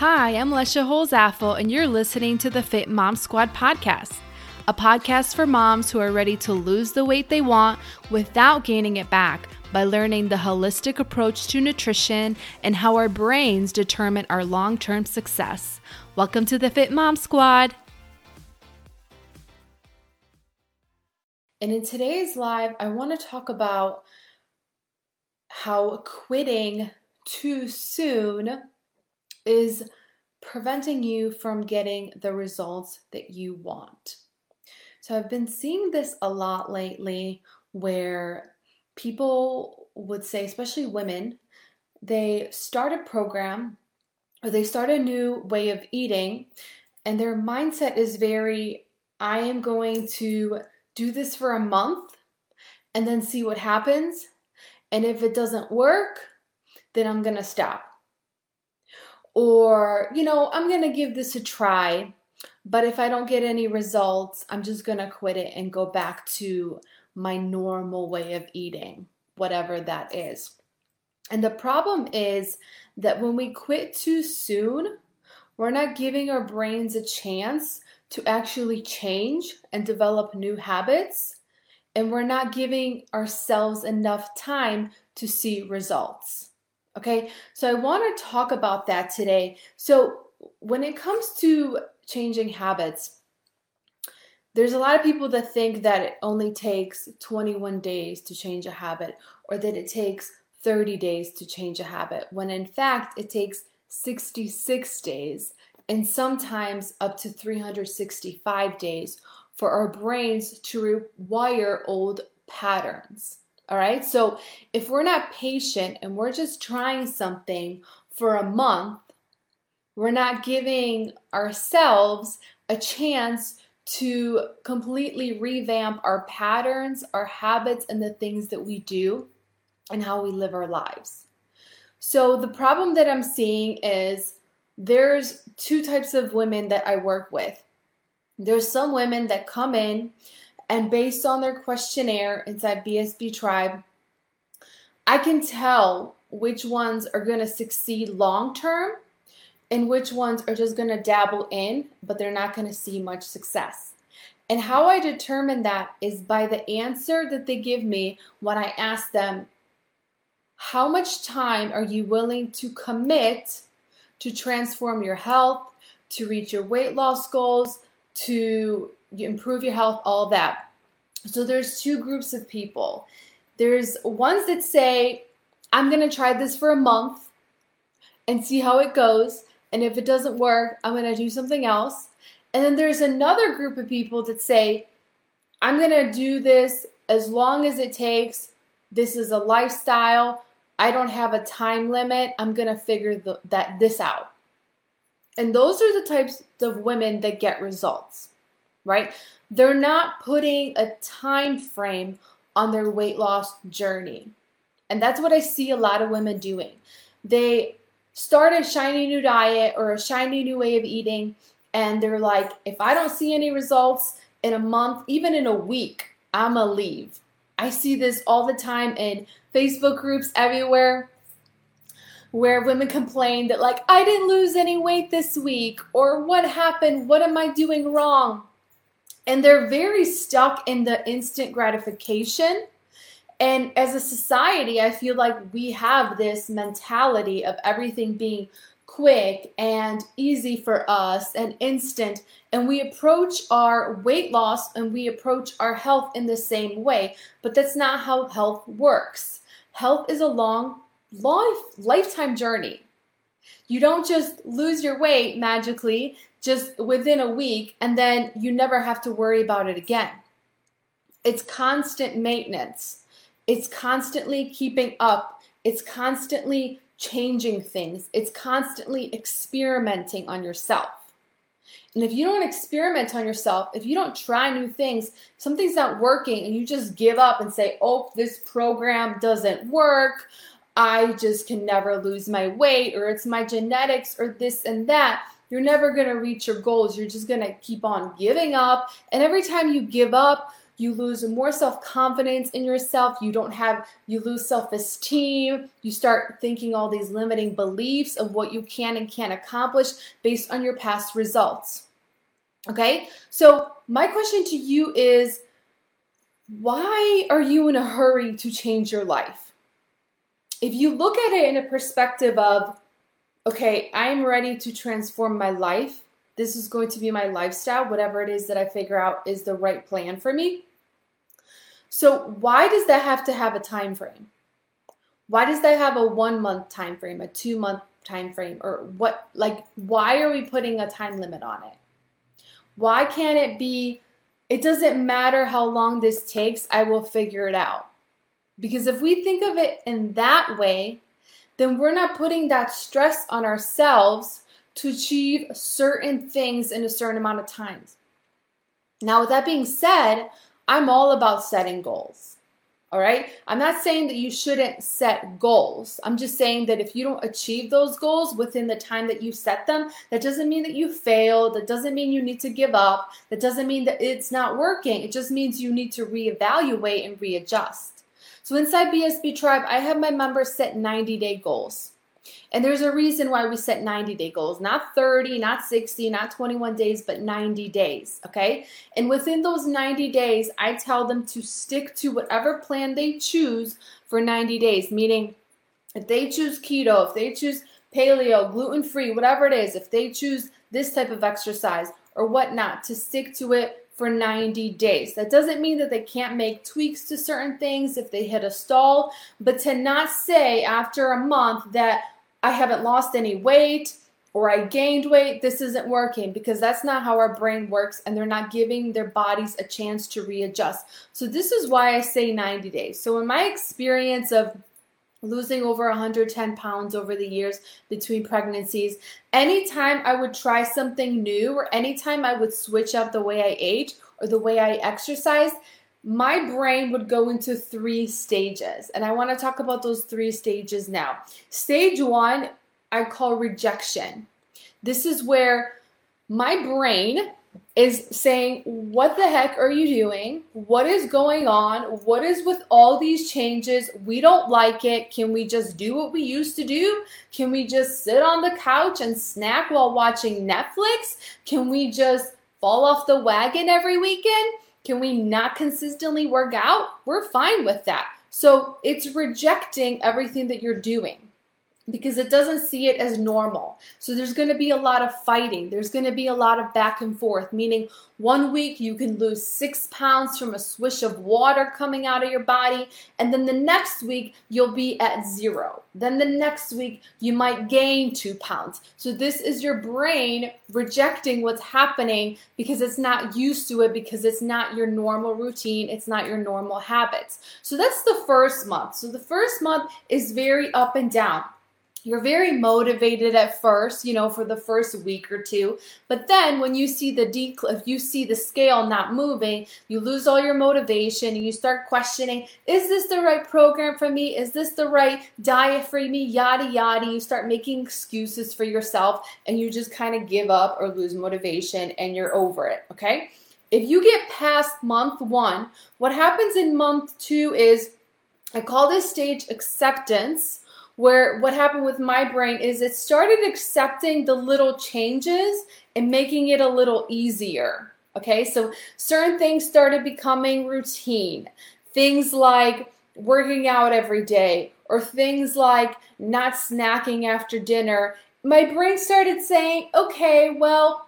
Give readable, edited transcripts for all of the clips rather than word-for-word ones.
Hi, I'm Lesha Holzaffel, and you're listening to the Fit Moms Squad Podcast, a podcast for moms who are ready to lose the weight they want without gaining it back by learning the holistic approach to nutrition and how our brains determine our long-term success. Welcome to the Fit Moms Squad. And in today's live, I want to talk about how quitting too soon is preventing you from getting the results that you want. So I've been seeing this a lot lately where people would say, especially women, they start a program or they start a new way of eating and their mindset is very, I am going to do this for a month and then see what happens. And if it doesn't work, then I'm going to stop. Or, I'm going to give this a try, but if I don't get any results, I'm just going to quit it and go back to my normal way of eating, whatever that is. And the problem is that when we quit too soon, we're not giving our brains a chance to actually change and develop new habits, and we're not giving ourselves enough time to see results. Okay, so I want to talk about that today. So when it comes to changing habits, there's a lot of people that think that it only takes 21 days to change a habit or that it takes 30 days to change a habit, when in fact it takes 66 days and sometimes up to 365 days for our brains to rewire old patterns. All right, so if we're not patient and we're just trying something for a month, we're not giving ourselves a chance to completely revamp our patterns, our habits, and the things that we do and how we live our lives. So the problem that I'm seeing is there's two types of women that I work with. There's some women that come in and based on their questionnaire inside BSB Tribe, I can tell which ones are going to succeed long-term and which ones are just going to dabble in, but they're not going to see much success. And how I determine that is by the answer that they give me when I ask them, how much time are you willing to commit to transform your health, to reach your weight loss goals, to you improve your health, all that. So there's two groups of people. There's ones that say, I'm going to try this for a month and see how it goes. And if it doesn't work, I'm going to do something else. And then there's another group of people that say, I'm going to do this as long as it takes. This is a lifestyle. I don't have a time limit. I'm going to figure this out. And those are the types of women that get results. Right? They're not putting a time frame on their weight loss journey. And that's what I see a lot of women doing. They start a shiny new diet or a shiny new way of eating, and they're like, if I don't see any results in a month, even in a week, I'm gonna leave. I see this all the time in Facebook groups everywhere where women complain that like, I didn't lose any weight this week, or what happened? What am I doing wrong? And they're very stuck in the instant gratification. And as a society, I feel like we have this mentality of everything being quick and easy for us and instant. And we approach our weight loss and we approach our health in the same way. But that's not how health works. Health is a lifetime journey. You don't just lose your weight magically just within a week, and then you never have to worry about it again. It's constant maintenance. It's constantly keeping up. It's constantly changing things. It's constantly experimenting on yourself. And if you don't experiment on yourself, if you don't try new things, something's not working and you just give up and say, oh, this program doesn't work. I just can never lose my weight, or it's my genetics, or this and that. You're never going to reach your goals. You're just going to keep on giving up. And every time you give up, you lose more self-confidence in yourself, you lose self-esteem, you start thinking all these limiting beliefs of what you can and can't accomplish based on your past results. Okay, so my question to you is, why are you in a hurry to change your life? If you look at it in a perspective of, okay, I'm ready to transform my life. This is going to be my lifestyle, whatever it is that I figure out is the right plan for me. So why does that have to have a time frame? Why does that have a 1 month time frame, a 2 month time frame, or what? Like, why are we putting a time limit on it? Why can't it be, it doesn't matter how long this takes, I will figure it out? Because if we think of it in that way, then we're not putting that stress on ourselves to achieve certain things in a certain amount of time. Now, with that being said, I'm all about setting goals, all right? I'm not saying that you shouldn't set goals. I'm just saying that if you don't achieve those goals within the time that you set them, that doesn't mean that you failed. That doesn't mean you need to give up. That doesn't mean that it's not working. It just means you need to reevaluate and readjust. So inside BSB Tribe, I have my members set 90-day goals. And there's a reason why we set 90-day goals, not 30, not 60, not 21 days, but 90 days, okay? And within those 90 days, I tell them to stick to whatever plan they choose for 90 days, meaning if they choose keto, if they choose paleo, gluten-free, whatever it is, if they choose this type of exercise or whatnot, to stick to it for 90 days. That doesn't mean that they can't make tweaks to certain things if they hit a stall, but to not say after a month that I haven't lost any weight or I gained weight, this isn't working, because that's not how our brain works, and they're not giving their bodies a chance to readjust. So this is why I say 90 days. So in my experience of losing over 110 pounds over the years between pregnancies, anytime I would try something new or anytime I would switch up the way I ate or the way I exercised, my brain would go into three stages. And I want to talk about those three stages now. Stage one, I call rejection. This is where my brain is saying, what the heck are you doing? What is going on? What is with all these changes? We don't like it. Can we just do what we used to do? Can we just sit on the couch and snack while watching Netflix? Can we just fall off the wagon every weekend? Can we not consistently work out? We're fine with that. So it's rejecting everything that you're doing, because it doesn't see it as normal. So there's going to be a lot of fighting. There's going to be a lot of back and forth, meaning 1 week you can lose 6 pounds from a swish of water coming out of your body, and then the next week you'll be at 0. Then the next week you might gain 2 pounds. So this is your brain rejecting what's happening because it's not used to it, because it's not your normal routine. It's not your normal habits. So that's the first month. So the first month is very up and down. You're very motivated at first, for the first week or two. But then when you see the decline, you see the scale not moving, you lose all your motivation and you start questioning, is this the right program for me? Is this the right diet for me? Yada, yada. You start making excuses for yourself and you just kind of give up or lose motivation and you're over it, okay? If you get past month one, what happens in month two is, I call this stage acceptance, where what happened with my brain is it started accepting the little changes and making it a little easier, okay? So certain things started becoming routine, things like working out every day or things like not snacking after dinner. My brain started saying, okay, well,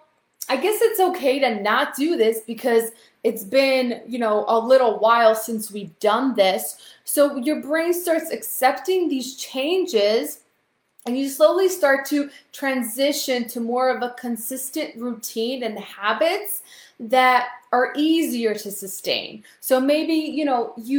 I guess it's okay to not do this because it's been, a little while since we've done this. So your brain starts accepting these changes and you slowly start to transition to more of a consistent routine and habits that are easier to sustain. So maybe, you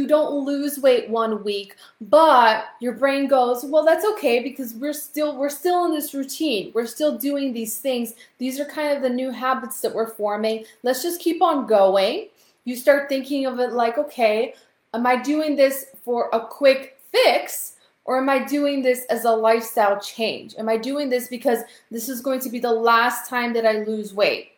don't lose weight 1 week, but your brain goes, well, that's okay because we're still in this routine. We're still doing these things. These are kind of the new habits that we're forming. Let's just keep on going. You start thinking of it like, okay, am I doing this for a quick fix? Or am I doing this as a lifestyle change? Am I doing this because this is going to be the last time that I lose weight?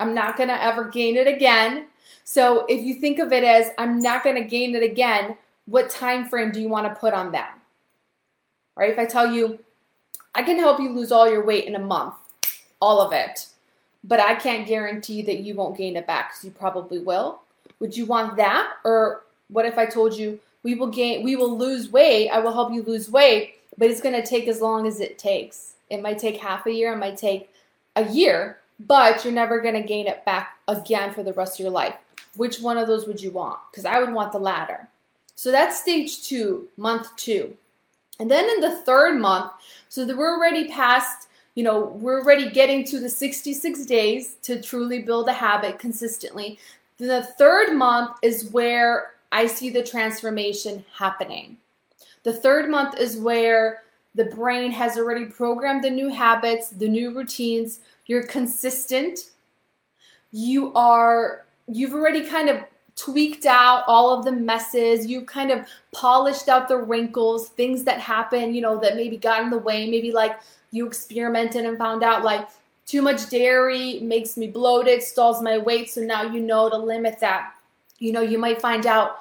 I'm not going to ever gain it again. So if you think of it as, I'm not going to gain it again, what time frame do you want to put on them? All right, if I tell you, I can help you lose all your weight in a month, all of it, but I can't guarantee that you won't gain it back, because you probably will. Would you want that? Or what if I told you, we will lose weight, I will help you lose weight, but it's going to take as long as it takes. It might take half a year, it might take a year, but you're never going to gain it back again for the rest of your life. Which one of those would you want? Because I would want the latter. So that's stage 2, month 2. And then in the third month, so that we're already past, we're already getting to the 66 days to truly build a habit consistently. The third month is where I see the transformation happening. The third month is where the brain has already programmed the new habits, the new routines. You're consistent. You've already kind of tweaked out all of the messes. You've kind of polished out the wrinkles, things that happen, that maybe got in the way. Maybe like you experimented and found out like too much dairy makes me bloated, stalls my weight. So now you know to limit that. You might find out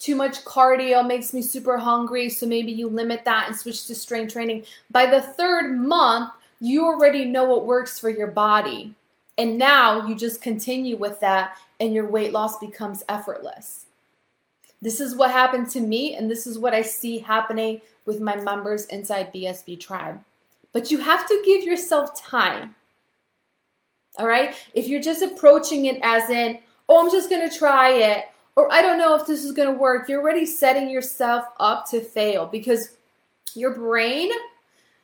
too much cardio makes me super hungry, so maybe you limit that and switch to strength training. By the third month, you already know what works for your body, and now you just continue with that, and your weight loss becomes effortless. This is what happened to me, and this is what I see happening with my members inside BSB Tribe. But you have to give yourself time, all right? If you're just approaching it as in, I'm just going to try it, or I don't know if this is going to work, you're already setting yourself up to fail, because your brain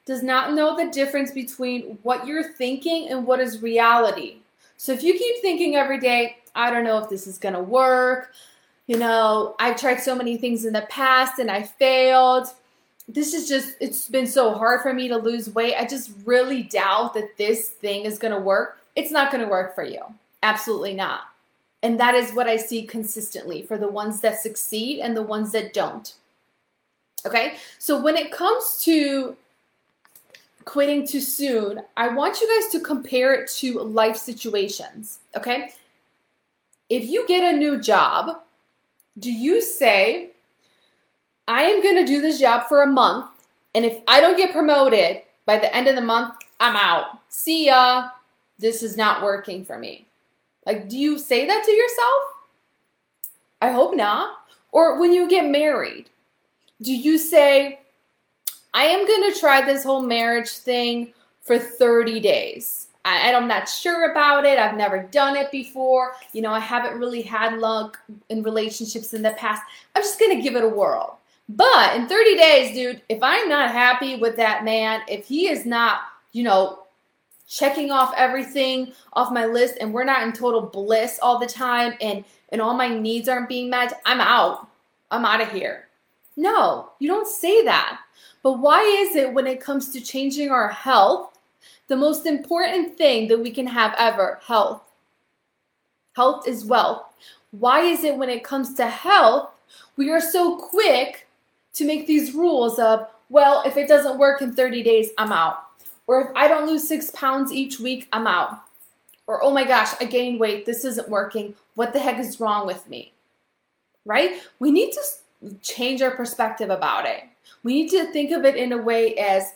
does not know the difference between what you're thinking and what is reality. So if you keep thinking every day, I don't know if this is going to work, I've tried so many things in the past and I failed. It's been so hard for me to lose weight. I just really doubt that this thing is going to work. It's not going to work for you. Absolutely not. And that is what I see consistently for the ones that succeed and the ones that don't. Okay? So when it comes to quitting too soon, I want you guys to compare it to life situations. Okay? If you get a new job, do you say, I am going to do this job for a month, and if I don't get promoted by the end of the month, I'm out. See ya. This is not working for me. Like, do you say that to yourself? I hope not. Or when you get married, do you say, I am going to try this whole marriage thing for 30 days. I'm not sure about it. I've never done it before. I haven't really had luck in relationships in the past. I'm just going to give it a whirl. But in 30 days, dude, if I'm not happy with that man, if he is not, checking off everything off my list, and we're not in total bliss all the time, and all my needs aren't being met, I'm out. I'm out of here. No, you don't say that. But why is it when it comes to changing our health, the most important thing that we can have ever, health? Health is wealth. Why is it when it comes to health, we are so quick to make these rules of, well, if it doesn't work in 30 days, I'm out. Or if I don't lose 6 pounds each week, I'm out. Or, oh my gosh, I gained weight. This isn't working. What the heck is wrong with me? Right? We need to change our perspective about it. We need to think of it in a way as,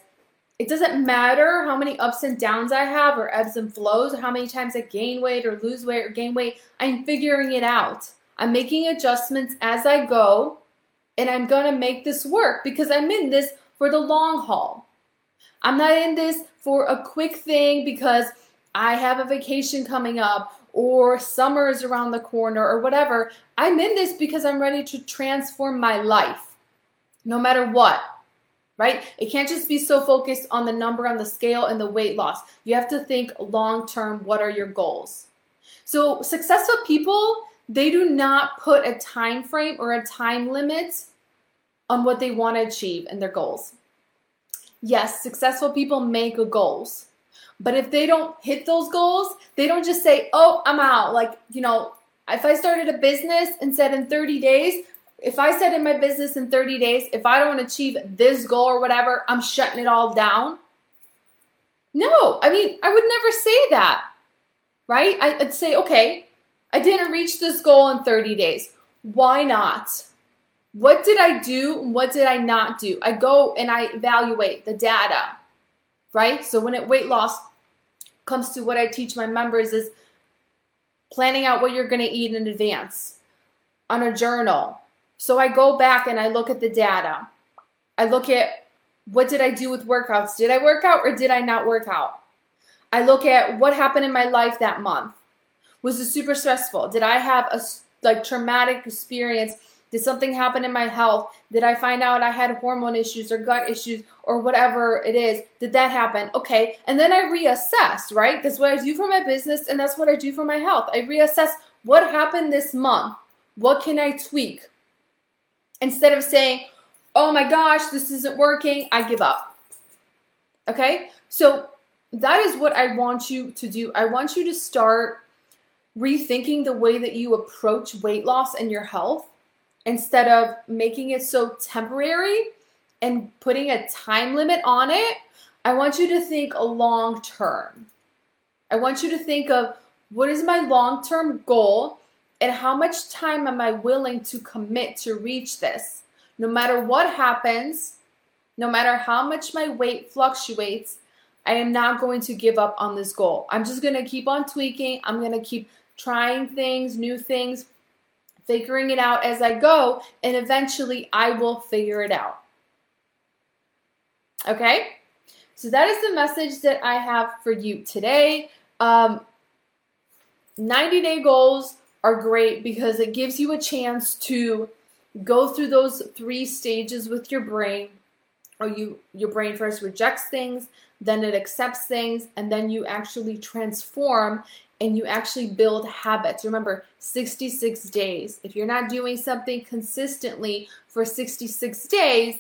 it doesn't matter how many ups and downs I have, or ebbs and flows, or how many times I gain weight or lose weight or gain weight. I'm figuring it out. I'm making adjustments as I go, and I'm going to make this work because I'm in this for the long haul. I'm not in this for a quick thing because I have a vacation coming up or summer is around the corner or whatever. I'm in this because I'm ready to transform my life no matter what, right? It can't just be so focused on the number on the scale and the weight loss. You have to think long-term, what are your goals? So successful people, they do not put a time frame or a time limit on what they want to achieve and their goals. Yes, successful people make goals, but if they don't hit those goals, they don't just say, oh, I'm out. Like, if I started a business and said in 30 days, if I said in my business in 30 days, if I don't achieve this goal or whatever, I'm shutting it all down. No, I would never say that, right? I'd say, okay, I didn't reach this goal in 30 days. Why not? What did I do? What did I not do? I go and I evaluate the data, right? So when weight loss comes to what I teach my members is planning out what you're going to eat in advance on a journal. So I go back and I look at the data. I look at what did I do with workouts? Did I work out or did I not work out? I look at what happened in my life that month. Was it super stressful? Did I have a traumatic experience? Did something happen in my health? Did I find out I had hormone issues or gut issues or whatever it is? Did that happen? Okay. And then I reassess, right? That's what I do for my business and that's what I do for my health. I reassess what happened this month. What can I tweak? Instead of saying, oh my gosh, this isn't working, I give up. Okay? So that is what I want you to do. I want you to start rethinking the way that you approach weight loss and your health, instead of making it so temporary and putting a time limit on it. I want you to think long term. I want you to think of what is my long-term goal and how much time am I willing to commit to reach this? No matter what happens, no matter how much my weight fluctuates, I am not going to give up on this goal. I'm just going to keep on tweaking. I'm going to keep trying things, new things, figuring it out as I go, and eventually I will figure it out. Okay? So that is the message that I have for you today. 90-day goals are great because it gives you a chance to go through those three stages with your brain. Or your brain first rejects things, then it accepts things, and then you actually transform and you actually build habits. Remember, 66 days. If you're not doing something consistently for 66 days,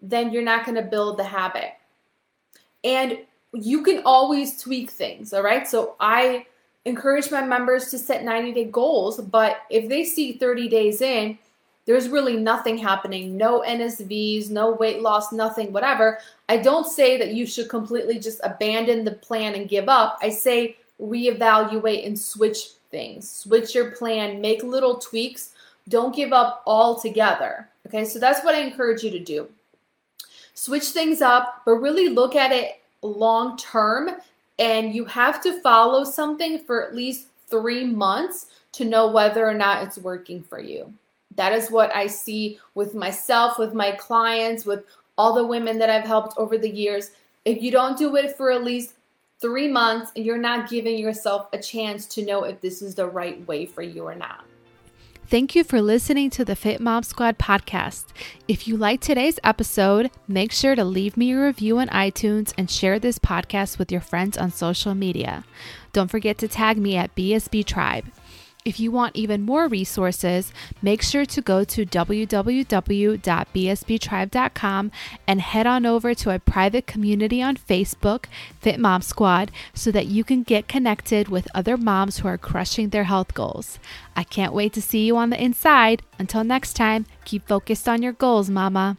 then you're not going to build the habit. And you can always tweak things, all right? So I encourage my members to set 90-day goals, but if they see 30 days in, there's really nothing happening, no NSVs, no weight loss, nothing, whatever. I don't say that you should completely just abandon the plan and give up. I say reevaluate and switch things, switch your plan, make little tweaks. Don't give up altogether. Okay, so that's what I encourage you to do. Switch things up, but really look at it long term, and you have to follow something for at least 3 months to know whether or not it's working for you. That is what I see with myself, with my clients, with all the women that I've helped over the years. If you don't do it for at least 3 months, you're not giving yourself a chance to know if this is the right way for you or not. Thank you for listening to the Fit Mom Squad podcast. If you liked today's episode, make sure to leave me a review on iTunes and share this podcast with your friends on social media. Don't forget to tag me at BSB Tribe. If you want even more resources, make sure to go to www.bsbtribe.com and head on over to a private community on Facebook, Fit Mom Squad, so that you can get connected with other moms who are crushing their health goals. I can't wait to see you on the inside. Until next time, keep focused on your goals, Mama.